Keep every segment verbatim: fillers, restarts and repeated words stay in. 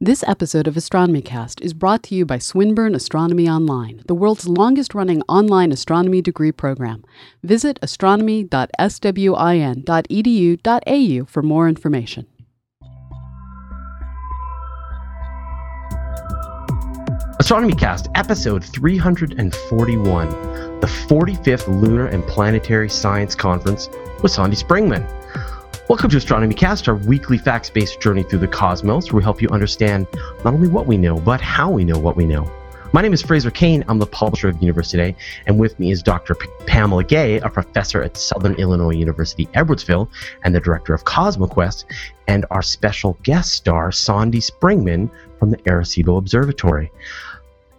This episode of Astronomy Cast is brought to you by Swinburne Astronomy Online, the world's longest-running online astronomy degree program. Visit astronomy dot swin dot e d u dot a u for more information. Astronomy Cast, episode three forty-one, the forty-fifth Lunar and Planetary Science Conference with Sandy Springmann. Welcome to Astronomy Cast, our weekly facts-based journey through the cosmos, where we help you understand not only what we know, but how we know what we know. My name is Fraser Cain. I'm the publisher of University Today, and with me is Doctor P- Pamela Gay, a professor at Southern Illinois University, Edwardsville, and the director of CosmoQuest, and our special guest star, Sandy Springmann from the Arecibo Observatory.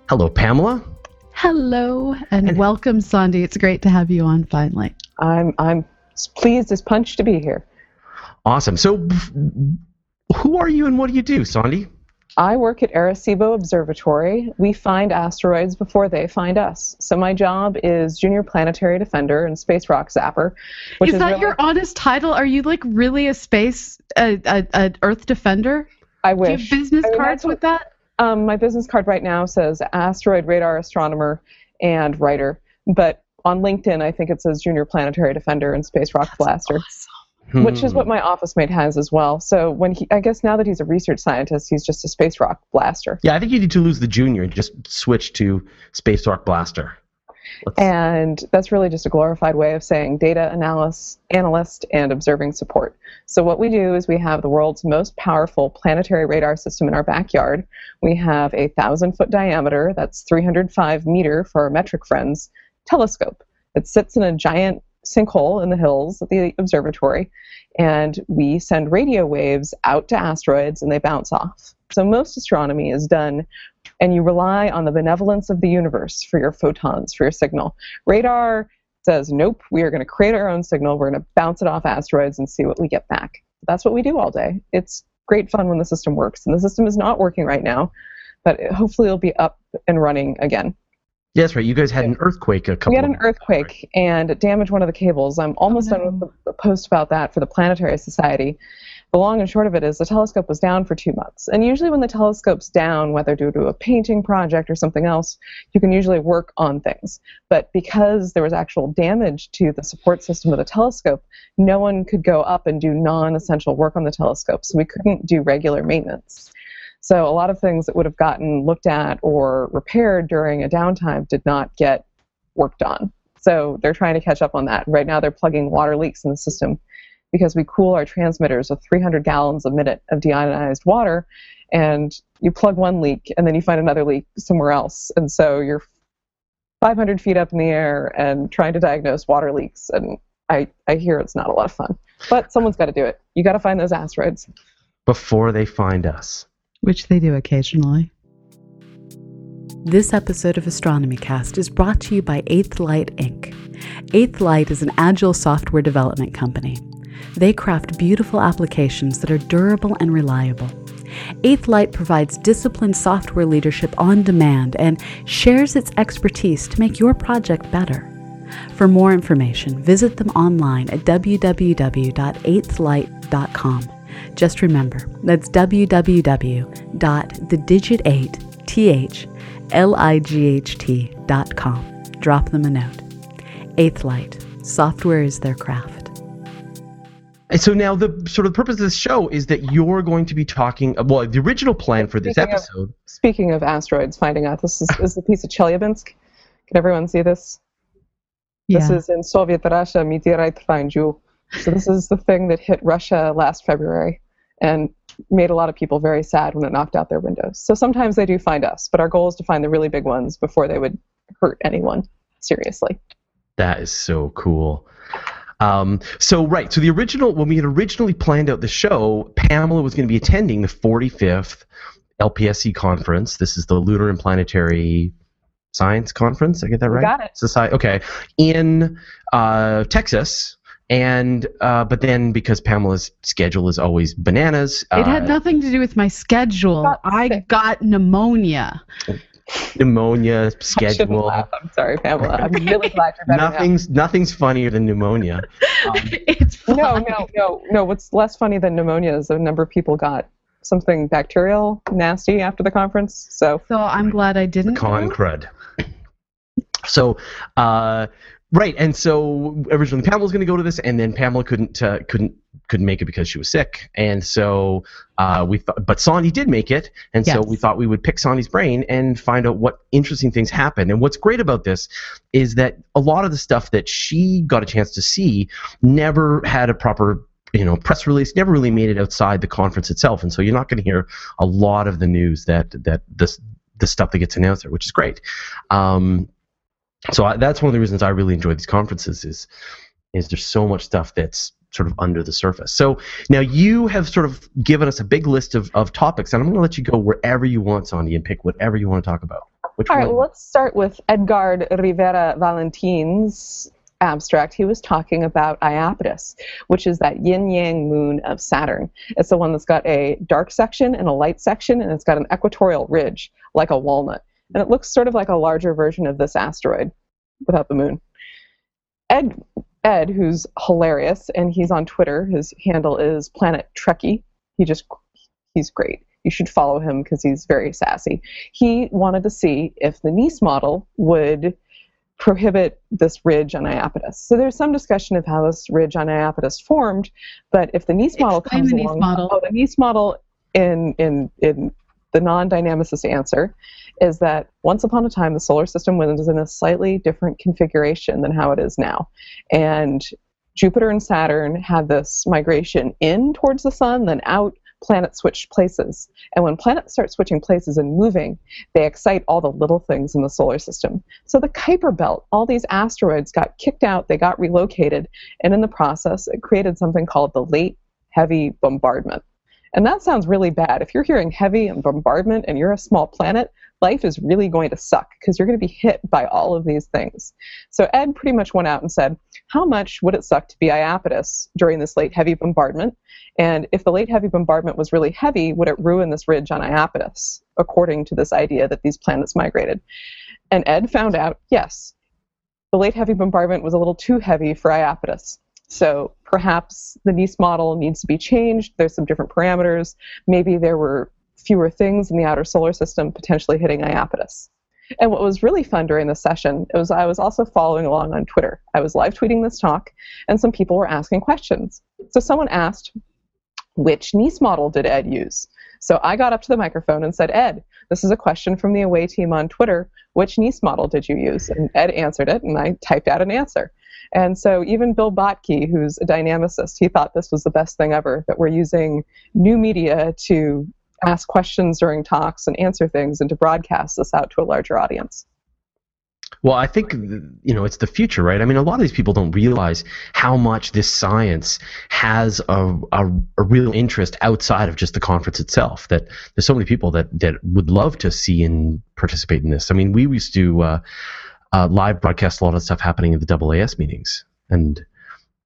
Hello, Pamela. Hello, and, and welcome, Sandy. It's great to have you on finally. I'm I'm pleased as punch to be here. Awesome. So, who are you and what do you do, Sandy? I work at Arecibo Observatory. We find asteroids before they find us. So my job is Junior Planetary Defender and Space Rock Zapper. Which is, is that real- your honest title? Are you like really a space, a, a, a Earth Defender? I wish. Do you have business I mean, cards what, with that? Um, my business card right now says Asteroid Radar Astronomer and Writer. But on LinkedIn, I think it says Junior Planetary Defender and Space Rock That's Blaster. Awesome. Hmm. Which is what my office mate has as well. So when he, I guess now that he's a research scientist, he's just a Space Rock Blaster. Yeah, I think you need to lose the junior and just switch to Space Rock Blaster. Let's... And that's really just a glorified way of saying data analysis, analyst and observing support. So what we do is we have the world's most powerful planetary radar system in our backyard. We have a one thousand foot diameter, that's three hundred five meter for our metric friends, telescope. It sits in a giant sinkhole in the hills at the observatory, and we send radio waves out to asteroids and they bounce off. So most astronomy is done, and you rely on the benevolence of the universe for your photons, for your signal. Radar says, nope, we are going to create our own signal, we're going to bounce it off asteroids and see what we get back. That's what we do all day. It's great fun when the system works, and the system is not working right now, but hopefully it'll be up and running again. Yeah, that's right. You guys had an earthquake a couple. We had an earthquake and it damaged one of the cables. I'm almost oh, no. done with the post about that for the Planetary Society. The long and short of it is the telescope was down for two months. And usually when the telescope's down, whether due to a painting project or something else, you can usually work on things. But because there was actual damage to the support system of the telescope, no one could go up and do non-essential work on the telescope. So we couldn't do regular maintenance. So a lot of things that would have gotten looked at or repaired during a downtime did not get worked on. So they're trying to catch up on that. Right now they're plugging water leaks in the system because we cool our transmitters with three hundred gallons a minute of deionized water, and you plug one leak and then you find another leak somewhere else. And so you're five hundred feet up in the air and trying to diagnose water leaks. And I, I hear it's not a lot of fun, but someone's got to do it. You got to find those asteroids before they find us. Which they do occasionally. This episode of Astronomy Cast is brought to you by Eighth Light, Incorporated. Eighth Light is an agile software development company. They craft beautiful applications that are durable and reliable. Eighth Light provides disciplined software leadership on demand and shares its expertise to make your project better. For more information, visit them online at w w w dot eighth light dot com. Just remember, that's w w w dot the digit eight t h l i g h t dot com. Drop them a note. Eighth Light, software is their craft. And so now the sort of the purpose of this show is that you're going to be talking, well, the original plan for this speaking episode. Of, speaking of asteroids finding out, this is, is the piece of Chelyabinsk. Can everyone see this? Yeah. This is in Soviet Russia, meteorite finds you. So this is the thing that hit Russia last February and made a lot of people very sad when it knocked out their windows. So sometimes they do find us, but our goal is to find the really big ones before they would hurt anyone seriously. That is so cool. Um, so, right, so the original, when we had originally planned out the show, Pamela was going to be attending the forty-fifth L P S C conference. This is the Lunar and Planetary Science Conference. I get that right? You got it. Society, okay. In uh, Texas. And uh, but then because Pamela's schedule is always bananas, it uh, had nothing to do with my schedule. Got I got pneumonia. Pneumonia schedule. I I'm sorry, Pamela. I'm really glad you're better. Nothing's now. Nothing's funnier than pneumonia. Um, it's fun. no, no, no, no. What's less funny than pneumonia is the number of people got something bacterial nasty after the conference. So, so I'm glad I didn't. Con crud. So, uh, right, and so originally Pamela was going to go to this, and then Pamela couldn't uh, couldn't couldn't make it because she was sick, and so uh, we thought. But Sandy did make it, and yes. So we thought we would pick Sandy's brain and find out what interesting things happened. And what's great about this is that a lot of the stuff that she got a chance to see never had a proper, you know, press release, never really made it outside the conference itself, and so you're not going to hear a lot of the news that that this the stuff that gets announced there, which is great. Um, So I, that's one of the reasons I really enjoy these conferences is, is there's so much stuff that's sort of under the surface. So now you have sort of given us a big list of, of topics, and I'm going to let you go wherever you want, Sandy, and pick whatever you want to talk about. Which All right, well, let's start with Edgard Rivera-Valentin's abstract. He was talking about Iapetus, which is that yin-yang moon of Saturn. It's the one that's got a dark section and a light section, and it's got an equatorial ridge like a walnut. And it looks sort of like a larger version of this asteroid without the moon. Ed, Ed, who's hilarious, and he's on Twitter. His handle is Planet Trekkie. He just, he's great. You should follow him because he's very sassy. He wanted to see if the Nice model would prohibit this ridge on Iapetus. So there's some discussion of how this ridge on Iapetus formed, but if the Nice model Explain comes the along, Nice model. Oh, the Nice model in in in. The non-dynamicist answer is that once upon a time the solar system was in a slightly different configuration than how it is now. And Jupiter and Saturn had this migration in towards the sun, then out, planets switched places. And when planets start switching places and moving, they excite all the little things in the solar system. So the Kuiper Belt, all these asteroids got kicked out, they got relocated, and in the process it created something called the Late Heavy Bombardment. And that sounds really bad. If you're hearing heavy and bombardment and you're a small planet, life is really going to suck because you're going to be hit by all of these things. So Ed pretty much went out and said, how much would it suck to be Iapetus during this late heavy bombardment? And if the late heavy bombardment was really heavy, would it ruin this ridge on Iapetus, according to this idea that these planets migrated? And Ed found out, yes, the late heavy bombardment was a little too heavy for Iapetus. So perhaps the Nice model needs to be changed. There's some different parameters. Maybe there were fewer things in the outer solar system potentially hitting Iapetus. And what was really fun during this session, it was I was also following along on Twitter. I was live tweeting this talk, and some people were asking questions. So someone asked, which Nice model did Ed use? So I got up to the microphone and said, Ed, this is a question from the away team on Twitter. Which Nice model did you use? And Ed answered it, and I typed out an answer. And so even Bill Botke, who's a dynamicist, he thought this was the best thing ever, that we're using new media to ask questions during talks and answer things and to broadcast this out to a larger audience. Well, I think, you know, it's the future, right? I mean, a lot of these people don't realize how much this science has a, a, a real interest outside of just the conference itself, that there's so many people that, that would love to see and participate in this. I mean, we used to... Uh, Uh, live broadcast a lot of stuff happening at the A A S meetings, and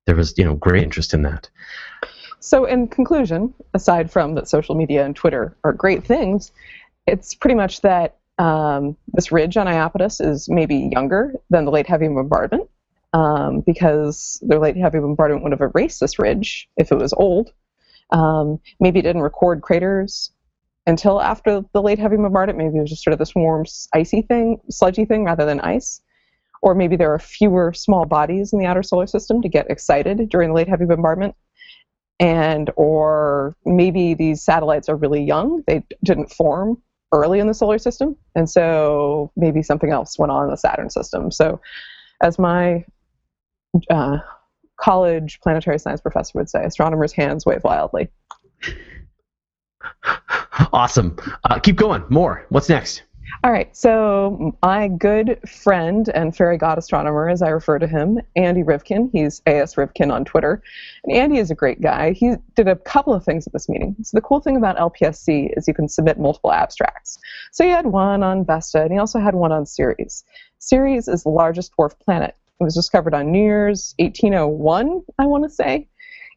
there was, you know, great interest in that. So in conclusion, aside from that social media and Twitter are great things, it's pretty much that um, this ridge on Iapetus is maybe younger than the late heavy bombardment, um, because the late heavy bombardment would have erased this ridge if it was old. Um, maybe it didn't record craters until after the late heavy bombardment. Maybe it was just sort of this warm, icy thing, sludgy thing rather than ice. Or maybe there are fewer small bodies in the outer solar system to get excited during the late heavy bombardment. And or maybe these satellites are really young. They didn't form early in the solar system. And so maybe something else went on in the Saturn system. So as my uh, college planetary science professor would say, astronomers' hands wave wildly. Awesome. Uh, keep going. More. What's next? All right. So my good friend and fairy god astronomer, as I refer to him, Andy Rivkin. He's A S Rivkin on Twitter. And Andy is a great guy. He did a couple of things at this meeting. So the cool thing about L P S C is you can submit multiple abstracts. So he had one on Vesta, and he also had one on Ceres. Ceres is the largest dwarf planet. It was discovered on New Year's eighteen oh one, I want to say.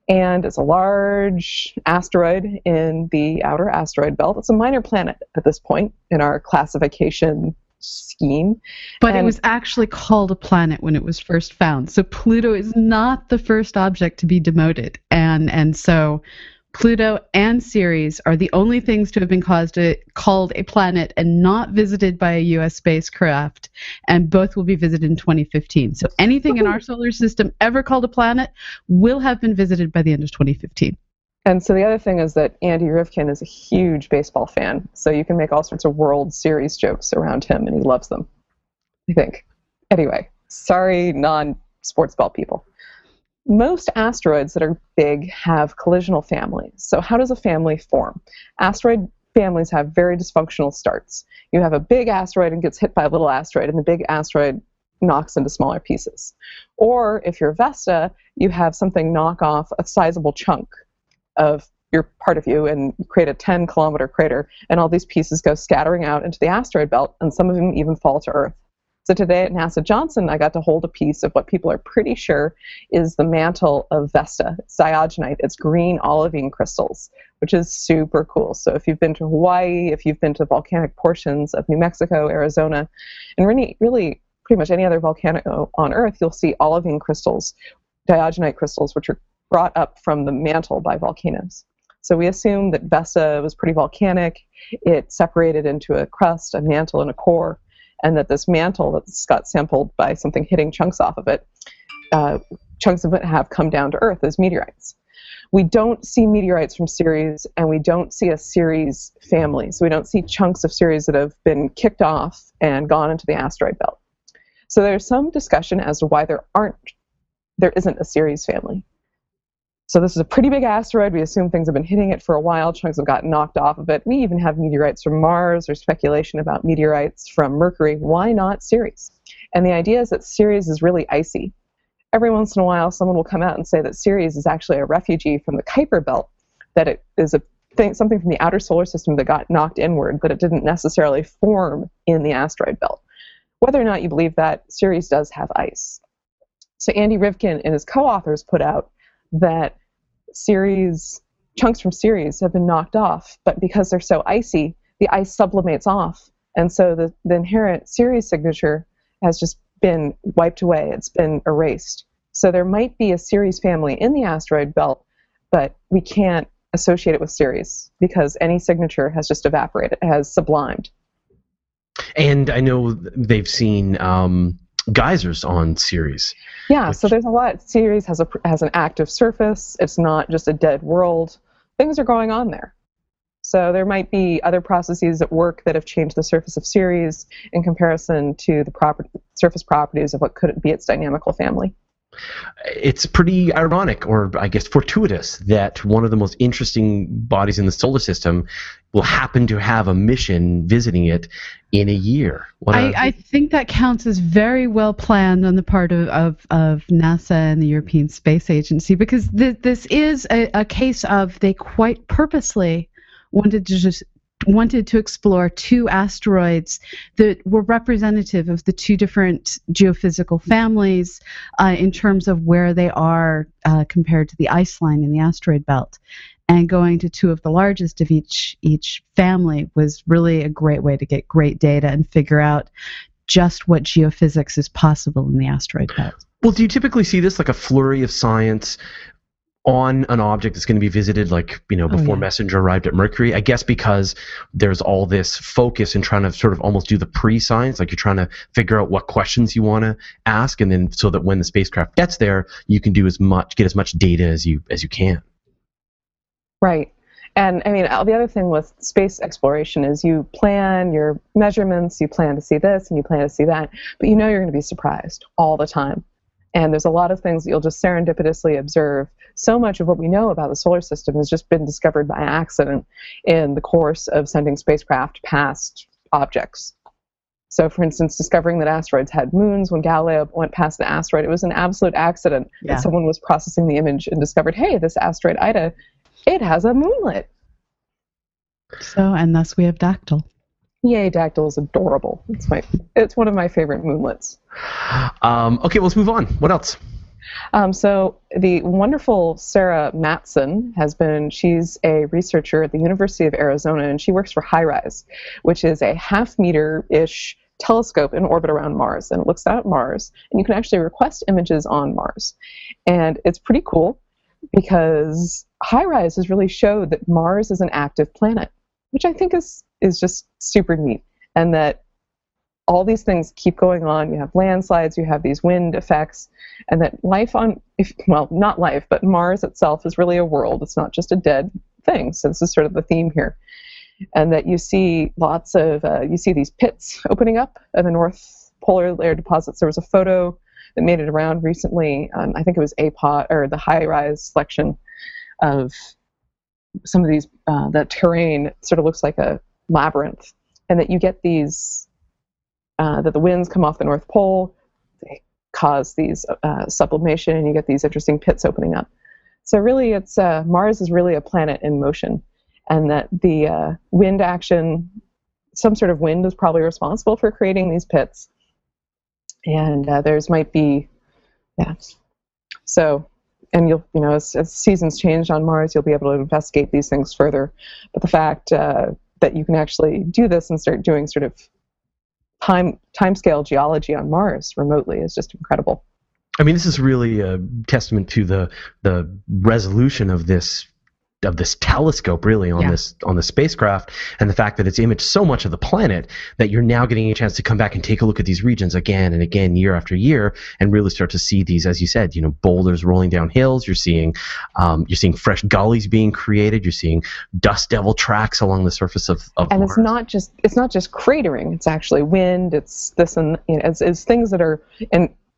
And it's a large asteroid in the outer asteroid belt. It's a minor planet at this point in our classification scheme. But and it was actually called a planet when it was first found. So Pluto is not the first object to be demoted. And and so Pluto and Ceres are the only things to have been caused a, called a planet and not visited by a U S spacecraft, and both will be visited in twenty fifteen. So anything in our solar system ever called a planet will have been visited by the end of twenty fifteen. And so the other thing is that Andy Rivkin is a huge baseball fan, so you can make all sorts of World Series jokes around him, and he loves them, I think. Anyway, sorry non-sports ball people. Most asteroids that are big have collisional families. So how does a family form? Asteroid families have very dysfunctional starts. You have a big asteroid and gets hit by a little asteroid, and the big asteroid knocks into smaller pieces. Or if you're Vesta, you have something knock off a sizable chunk of your part of you and you create a ten kilometer crater, and all these pieces go scattering out into the asteroid belt, and some of them even fall to Earth. So today at NASA Johnson, I got to hold a piece of what people are pretty sure is the mantle of Vesta. It's diogenite. It's green olivine crystals, which is super cool. So if you've been to Hawaii, if you've been to volcanic portions of New Mexico, Arizona, and really, really pretty much any other volcano on Earth, you'll see olivine crystals, diogenite crystals, which are brought up from the mantle by volcanoes. So we assume that Vesta was pretty volcanic. It separated into a crust, a mantle, and a core, and that this mantle that's got sampled by something hitting chunks off of it, uh, chunks of it have come down to Earth as meteorites. We don't see meteorites from Ceres, and we don't see a Ceres family. So we don't see chunks of Ceres that have been kicked off and gone into the asteroid belt. So there's some discussion as to why there aren't, there isn't a Ceres family. So this is a pretty big asteroid. We assume things have been hitting it for a while. Chunks have gotten knocked off of it. We even have meteorites from Mars. There's speculation about meteorites from Mercury. Why not Ceres? And the idea is that Ceres is really icy. Every once in a while, someone will come out and say that Ceres is actually a refugee from the Kuiper Belt, that it is a thing, something from the outer solar system that got knocked inward, but it didn't necessarily form in the asteroid belt. Whether or not you believe that, Ceres does have ice. So Andy Rivkin and his co-authors put out that Ceres, chunks from Ceres have been knocked off, but because they're so icy, the ice sublimates off, and so the, the inherent Ceres signature has just been wiped away. It's been erased. So there might be a Ceres family in the asteroid belt, but we can't associate it with Ceres because any signature has just evaporated, has sublimed. And I know they've seen um geysers on Ceres. Yeah, so there's a lot. Ceres has a has an active surface. It's not just a dead world. Things are going on there. So there might be other processes at work that have changed the surface of Ceres in comparison to the proper, surface properties of what could be its dynamical family. It's pretty ironic, or I guess fortuitous, that one of the most interesting bodies in the solar system will happen to have a mission visiting it in a year. What I, a, I think that counts as very well planned on the part of, of, of NASA and the European Space Agency, because th this is a, a case of they quite purposely wanted to just wanted to explore two asteroids that were representative of the two different geophysical families uh, in terms of where they are uh, compared to the ice line in the asteroid belt. And going to two of the largest of each each family was really a great way to get great data and figure out just what geophysics is possible in the asteroid belt. Well, do you typically see this like a flurry of science on an object that's going to be visited, like, you know, before oh, yeah. Messenger arrived at Mercury? I guess because there's all this focus and trying to sort of almost do the pre-science, like you're trying to figure out what questions you want to ask, and then so that when the spacecraft gets there, you can do as much, get as much data as you as you can. Right. And I mean, the other thing with space exploration is you plan your measurements, you plan to see this, and you plan to see that, but you know you're going to be surprised all the time. And there's a lot of things that you'll just serendipitously observe. So much of what we know about the solar system has just been discovered by accident in the course of sending spacecraft past objects. So, for instance, discovering that asteroids had moons when Galileo went past an asteroid, it was an absolute accident yeah. that someone was processing the image and discovered, hey, this asteroid Ida, it has a moonlet. So, and thus we have Dactyl. Yay, Dactyl is adorable. It's my, it's one of my favorite moonlets. Um, okay, well, let's move on. What else? Um, so the wonderful Sarah Matson has been, she's a researcher at the University of Arizona, and she works for HiRISE, which is a half-meter-ish telescope in orbit around Mars, and it looks out at Mars, and you can actually request images on Mars. And it's pretty cool. because HiRISE has really showed that Mars is an active planet, which I think is, is just super neat, and that all these things keep going on. You have landslides, you have these wind effects, and that life on, if, well, not life, but Mars itself is really a world. It's not just a dead thing, so this is sort of the theme here. And that you see lots of, uh, you see these pits opening up in the North Polar Layer deposits. There was a photo that made it around recently, um, I think it was A P O D, or the HiRISE selection of some of these, uh, the terrain sort of looks like a labyrinth, and that you get these, Uh, that the winds come off the North Pole, they cause these uh, sublimation, and you get these interesting pits opening up. So really, it's uh, Mars is really a planet in motion, and that the uh, wind action, some sort of wind is probably responsible for creating these pits, and uh, theirs might be, yeah. So, and you'll, you know, as, as seasons change on Mars, you'll be able to investigate these things further. But the fact uh, that you can actually do this and start doing sort of Time, time scale geology on Mars remotely is just incredible. I mean, this is really a testament to the the resolution of this of this telescope, really, on yeah. this on the spacecraft, and the fact that it's imaged so much of the planet that you're now getting a chance to come back and take a look at these regions again and again, year after year, and really start to see these, as you said, you know, boulders rolling down hills. You're seeing, um, you're seeing fresh gullies being created. You're seeing dust devil tracks along the surface of, of and Mars. it's not just it's not just cratering. It's actually wind. It's this and you know, it's, it's things that are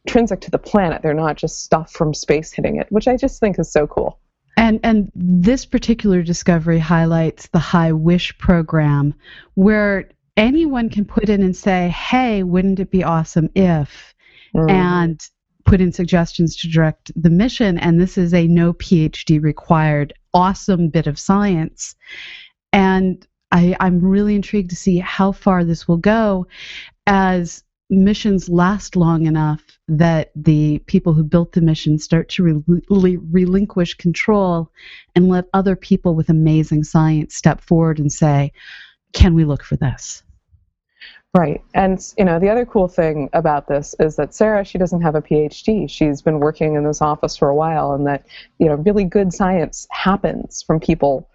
intrinsic to the planet. They're not just stuff from space hitting it, which I just think is so cool. And and this particular discovery highlights the High Wish program, where anyone can put in and say, hey, wouldn't it be awesome if, mm. and put in suggestions to direct the mission. And this is a no P H D required awesome bit of science. And I, I'm really intrigued to see how far this will go, as missions last long enough that the people who built the mission start to rel- rel- relinquish control and let other people with amazing science step forward and say, can we look for this? Right. And, you know, the other cool thing about this is that Sarah, she doesn't have a P H D. She's been working in this office for a while, and that, you know, really good science happens from people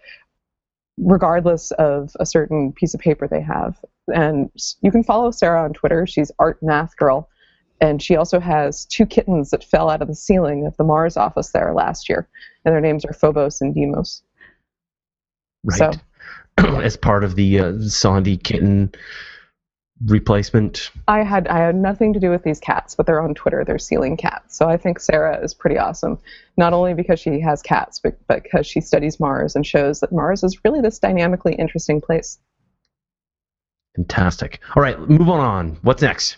regardless of a certain piece of paper they have. And you can follow Sarah on Twitter. She's Art Math Girl. And she also has two kittens that fell out of the ceiling of the Mars office there last year. And their names are Phobos and Deimos. Right. So, as part of the uh, Sandy kitten replacement. I had I had nothing to do with these cats, but they're on Twitter. They're ceiling cats. So I think Sarah is pretty awesome, not only because she has cats, but, but because she studies Mars and shows that Mars is really this dynamically interesting place. Fantastic. All right, move on. What's next?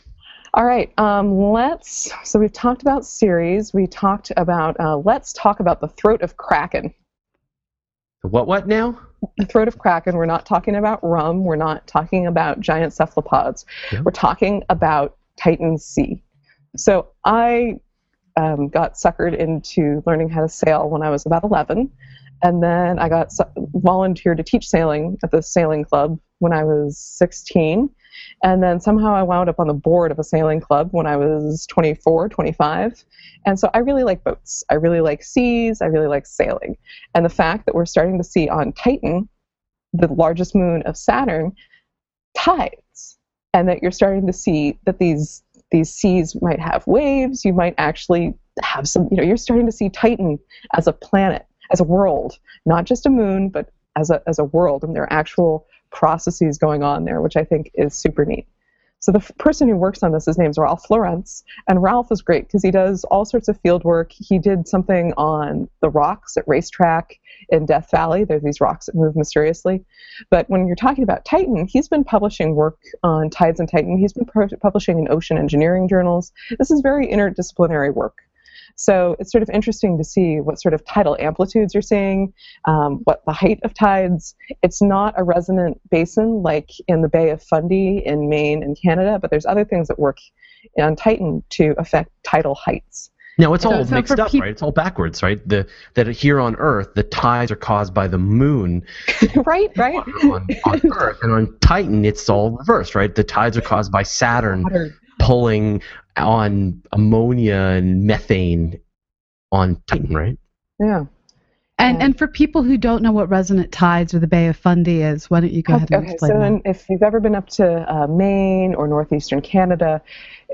All right, um, let's, so we've talked about Ceres. We talked about, uh, let's talk about the throat of Kraken. What, what now? The throat of Kraken. We're not talking about rum. We're not talking about giant cephalopods. Yeah. We're talking about Titan C. So I um, got suckered into learning how to sail when I was about eleven. And then I got su- volunteered to teach sailing at the sailing club when I was sixteen. And then somehow I wound up on the board of a sailing club when I was twenty-four, twenty-five. And so I really like boats. I really like seas. I really like sailing. And the fact that we're starting to see on Titan, the largest moon of Saturn, tides. And that you're starting to see that these these seas might have waves. You might actually have some, you know, you're starting to see Titan as a planet, as a world, not just a moon, but as a as a world, and their actual processes going on there, which I think is super neat. So the f- person who works on this, his name's Ralph Lorenz, and Ralph is great because he does all sorts of field work. He did something on the rocks at Racetrack in Death Valley. There are these rocks that move mysteriously. But when you're talking about Titan, he's been publishing work on tides and Titan. He's been pr- publishing in ocean engineering journals. This is very interdisciplinary work. So it's sort of interesting to see what sort of tidal amplitudes you're seeing, um, what the height of tides. It's not a resonant basin like in the Bay of Fundy in Maine and Canada, but there's other things that work on Titan to affect tidal heights. Now, it's so all it's mixed up, pe- right? It's all backwards, right? The, that here on Earth, the tides are caused by the moon. right, right. On, on, on Earth, and on Titan, it's all reversed, right? The tides are caused by Saturn. Water. Pulling on ammonia and methane on Titan, right? Yeah. And yeah. and for people who don't know what resonant tides or the Bay of Fundy is, why don't you go ahead and okay, explain so that? Okay, so if you've ever been up to uh, Maine or northeastern Canada,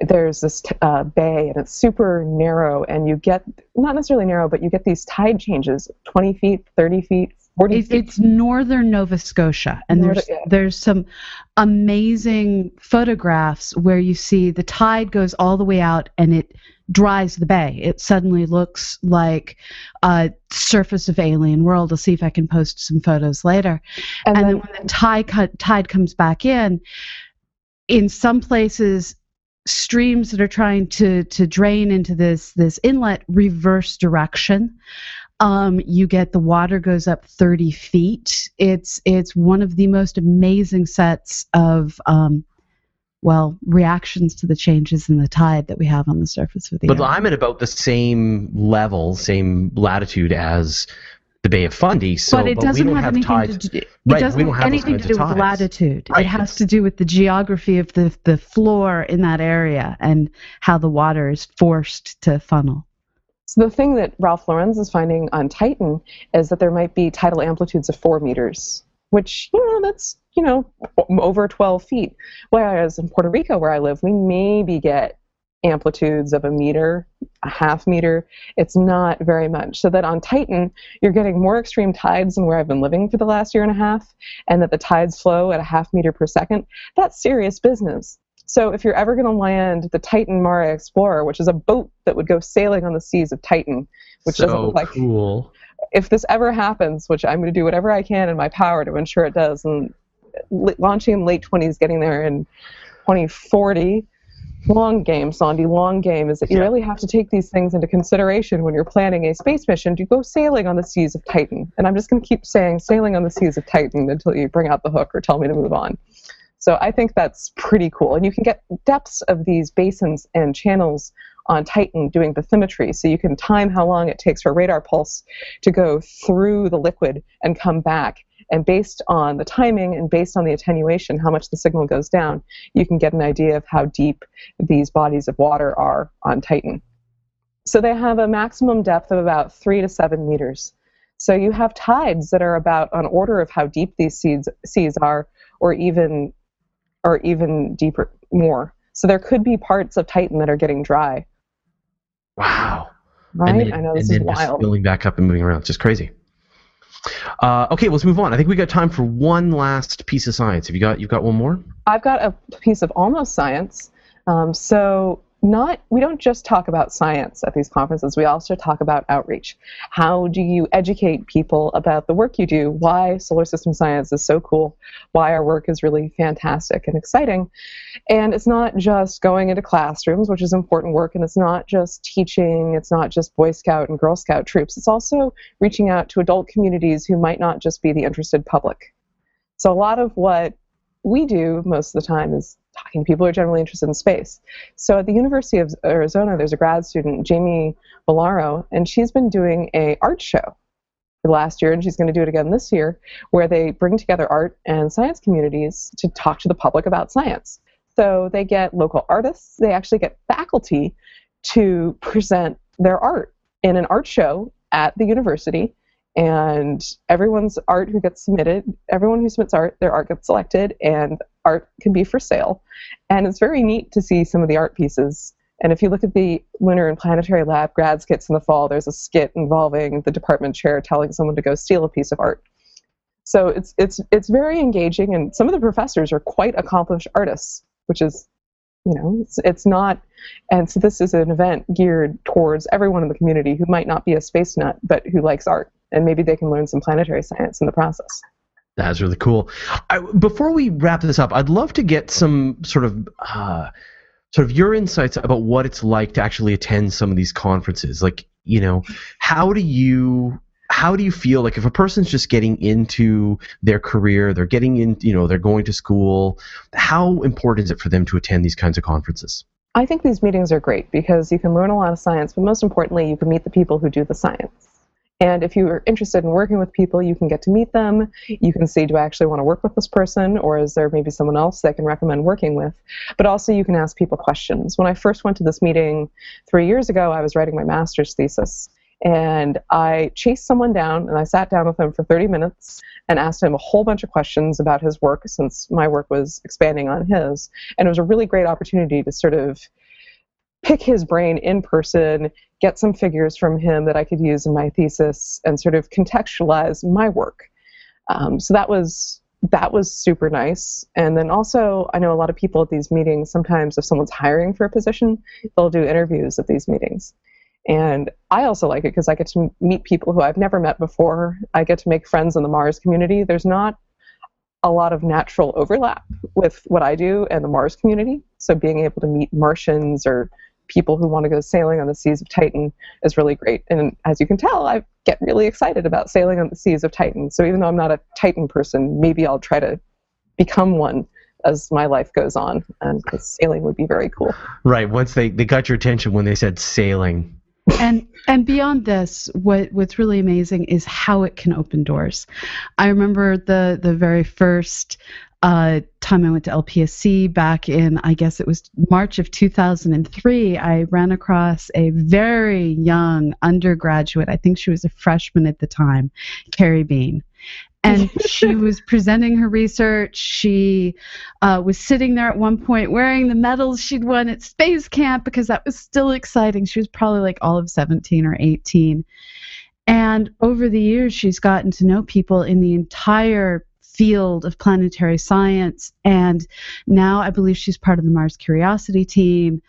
there's this t uh, bay, and it's super narrow, and you get, not necessarily narrow, but you get these tide changes, twenty feet, thirty feet, forty it's, feet. It's northern Nova Scotia, and North, there's, yeah. there's some amazing photographs where you see the tide goes all the way out, and it dries the bay. It suddenly looks like a surface of alien world. I'll see if I can post some photos later. And, and then, then when the tide, tide comes back in, in some places, streams that are trying to, to drain into this, this inlet reverse direction. Um, you get the water goes up thirty feet. It's, it's one of the most amazing sets of um, well, reactions to the changes in the tide that we have on the surface of the Earth. But I'm at about the same level, same latitude as the Bay of Fundy, so but it doesn't but we don't have, have anything tides. To do, it right, doesn't have have anything to do with latitude. Right. It has to do with the geography of the the floor in that area and how the water is forced to funnel. So the thing that Ralph Lorenz is finding on Titan is that there might be tidal amplitudes of four meters. Which, you know, that's, you know, over twelve feet. Whereas in Puerto Rico, where I live, we maybe get amplitudes of a meter, a half meter. It's not very much. So that on Titan, you're getting more extreme tides than where I've been living for the last year and a half, and that the tides flow at a half meter per second. That's serious business. So if you're ever going to land the Titan Mare Explorer, which is a boat that would go sailing on the seas of Titan, which so doesn't look like... cool. If this ever happens, which I'm going to do whatever I can in my power to ensure it does, and launching in late twenties, getting there in twenty forty, long game, Sandy, long game, is that you yeah. really have to take these things into consideration when you're planning a space mission to go sailing on the seas of Titan. And I'm just going to keep saying sailing on the seas of Titan until you bring out the hook or tell me to move on. So I think that's pretty cool. And you can get depths of these basins and channels on Titan doing bathymetry, so you can time how long it takes for a radar pulse to go through the liquid and come back. And based on the timing and based on the attenuation, how much the signal goes down, you can get an idea of how deep these bodies of water are on Titan. So they have a maximum depth of about three to seven meters. So you have tides that are about an order of how deep these seas, seas are, or even or even deeper, more. So there could be parts of Titan that are getting dry. Wow. Right? And then, I know this and then is wild. Just building back up and moving around. It's just crazy. Uh, okay, let's move on. I think we got time for one last piece of science. Have you got you've got one more? I've got a piece of almost science. Um, so not we don't just talk about science at these conferences. We also talk about outreach. How do you educate people about the work you do? Why solar system science is so cool? Why our work is really fantastic and exciting? And it's not just going into classrooms, which is important work, and it's not just teaching, it's not just Boy Scout and Girl Scout troops. It's also reaching out to adult communities who might not just be the interested public. So a lot of what we do most of the time is talking to people who are generally interested in space. So at the University of Arizona, there's a grad student, Jamie Bellaro, and she's been doing an art show for last year, and she's going to do it again this year, where they bring together art and science communities to talk to the public about science. So they get local artists, they actually get faculty to present their art in an art show at the university. And everyone's art who gets submitted, everyone who submits art, their art gets selected, and art can be for sale. And it's very neat to see some of the art pieces. And if you look at the Lunar and Planetary Lab grad skits in the fall, there's a skit involving the department chair telling someone to go steal a piece of art. So it's, it's, it's very engaging, and some of the professors are quite accomplished artists, which is, you know, it's, it's not, and so this is an event geared towards everyone in the community who might not be a space nut, but who likes art. And maybe they can learn some planetary science in the process. That's really cool. I, before we wrap this up, I'd love to get some sort of uh, sort of your insights about what it's like to actually attend some of these conferences. Like, you know, how do you how do you feel like if a person's just getting into their career, they're getting in, you know, they're going to school, how important is it for them to attend these kinds of conferences? I think these meetings are great because you can learn a lot of science, but most importantly, you can meet the people who do the science. And if you are interested in working with people, you can get to meet them. You can see, do I actually want to work with this person, or is there maybe someone else they can recommend working with? But also you can ask people questions. When I first went to this meeting three years ago, I was writing my master's thesis, And I chased someone down, and I sat down with him for thirty minutes and asked him a whole bunch of questions about his work, since my work was expanding on his. And it was a really great opportunity to sort of pick his brain in person, get some figures from him that I could use in my thesis, and sort of contextualize my work. Um, so that was that was super nice. And then also, I know a lot of people at these meetings, sometimes if someone's hiring for a position, they'll do interviews at these meetings. And I also like it because I get to meet people who I've never met before. I get to make friends in the Mars community. There's not a lot of natural overlap with what I do and the Mars community. So being able to meet Martians or people who want to go sailing on the seas of Titan is really great. And as you can tell, I get really excited about sailing on the seas of Titan. So even though I'm not a Titan person, maybe I'll try to become one as my life goes on. And because sailing would be very cool. Right. Once they, they got your attention when they said sailing. And and beyond this, what what's really amazing is how it can open doors. I remember the the very first uh, time I went to L P S C back in, I guess it was March of two thousand three, I ran across a very young undergraduate, I think she was a freshman at the time, Carrie Bean. And she was presenting her research. She uh, was sitting there at one point wearing the medals she'd won at space camp because that was still exciting. She was probably like all of seventeen or eighteen. And over the years, she's gotten to know people in the entire field of planetary science. And now I believe she's part of the Mars Curiosity team.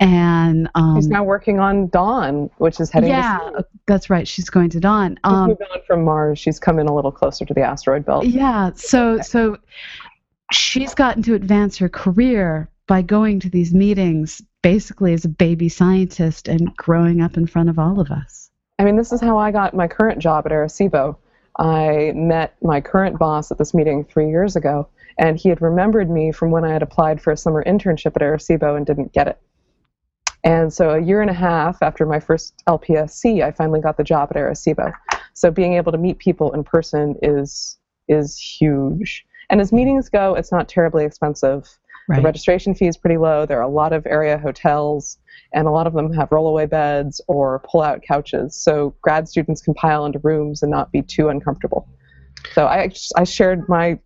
And um, she's now working on Dawn, which is heading yeah, to Yeah, that's right. She's going to Dawn. Um, she's moved on from Mars. She's come in a little closer to the asteroid belt. Yeah, so so she's gotten to advance her career by going to these meetings basically as a baby scientist and growing up in front of all of us. I mean, this is how I got my current job at Arecibo. I met my current boss at this meeting three years ago, and he had remembered me from when I had applied for a summer internship at Arecibo and didn't get it. And so a year and a half after my first L P S C, I finally got the job at Arecibo. So being able to meet people in person is is huge. And as meetings go, it's not terribly expensive. Right. The registration fee is pretty low. There are a lot of area hotels, and a lot of them have rollaway beds or pull-out couches. So grad students can pile into rooms and not be too uncomfortable. So I, I shared my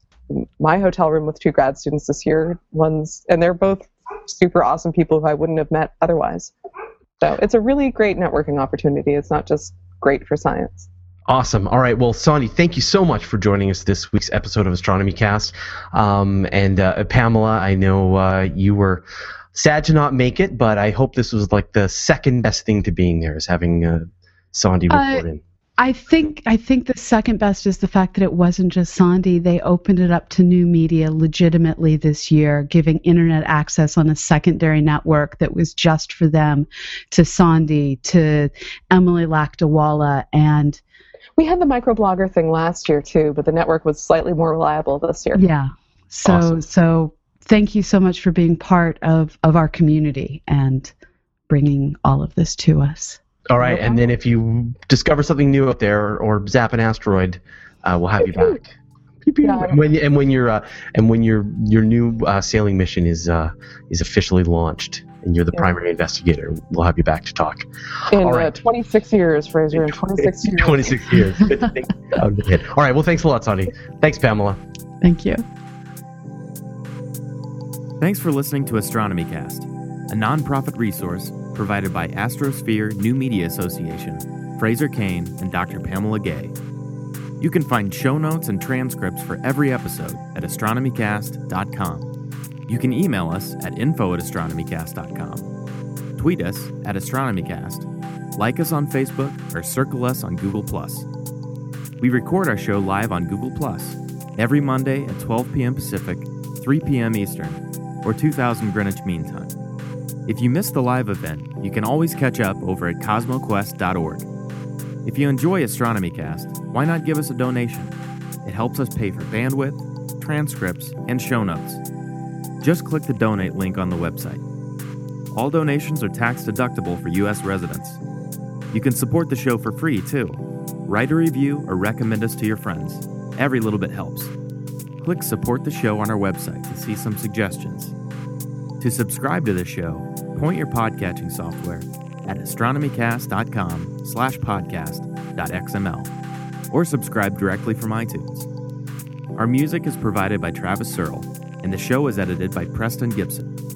my hotel room with two grad students this year. One's, and they're both super awesome people who I wouldn't have met otherwise. So it's a really great networking opportunity. It's not just great for science. Awesome. All right. Well, Sandy, thank you so much for joining us this week's episode of Astronomy Cast. Um, and uh, Pamela, I know uh, you were sad to not make it, but I hope this was like the second best thing to being there, is having uh, Sandy report uh, in. I think I think the second best is the fact that it wasn't just Sandy. They opened it up to new media legitimately this year, giving internet access on a secondary network that was just for them, to Sandy, to Emily Lakdawalla, and we had the microblogger thing last year too, but the network was slightly more reliable this year. Yeah. So awesome. So thank you so much for being part of, of our community and bringing all of this to us. All right, and then if you discover something new up there, or, or zap an asteroid, uh, we'll have you back. Yeah. And when and when your uh, and when your your new uh, sailing mission is uh, is officially launched, and you're the yeah. primary investigator, we'll have you back to talk. In All right. uh, twenty-six years, Fraser. In twenty-six years. twenty-six years. All right. Well, thanks a lot, Sandy. Thanks, Pamela. Thank you. Thanks for listening to Astronomy Cast, a nonprofit resource provided by Astrosphere New Media Association, Fraser Cain, and Doctor Pamela Gay. You can find show notes and transcripts for every episode at astronomy cast dot com. You can email us at info at astronomy cast dot com. Tweet us at astronomy cast. Like us on Facebook or circle us on Google plus. We record our show live on Google plus, every Monday at twelve p.m. Pacific, three p.m. Eastern, or two thousand Greenwich Mean Time. If you miss the live event, you can always catch up over at cosmo quest dot org. If you enjoy Astronomy Cast, why not give us a donation? It helps us pay for bandwidth, transcripts, and show notes. Just click the donate link on the website. All donations are tax deductible for U S residents. You can support the show for free, too. Write a review or recommend us to your friends. Every little bit helps. Click support the show on our website to see some suggestions. To subscribe to the show, point your podcatching software at astronomycast dot com slash podcast dot x m l or subscribe directly from iTunes. Our music is provided by Travis Searle, and the show is edited by Preston Gibson.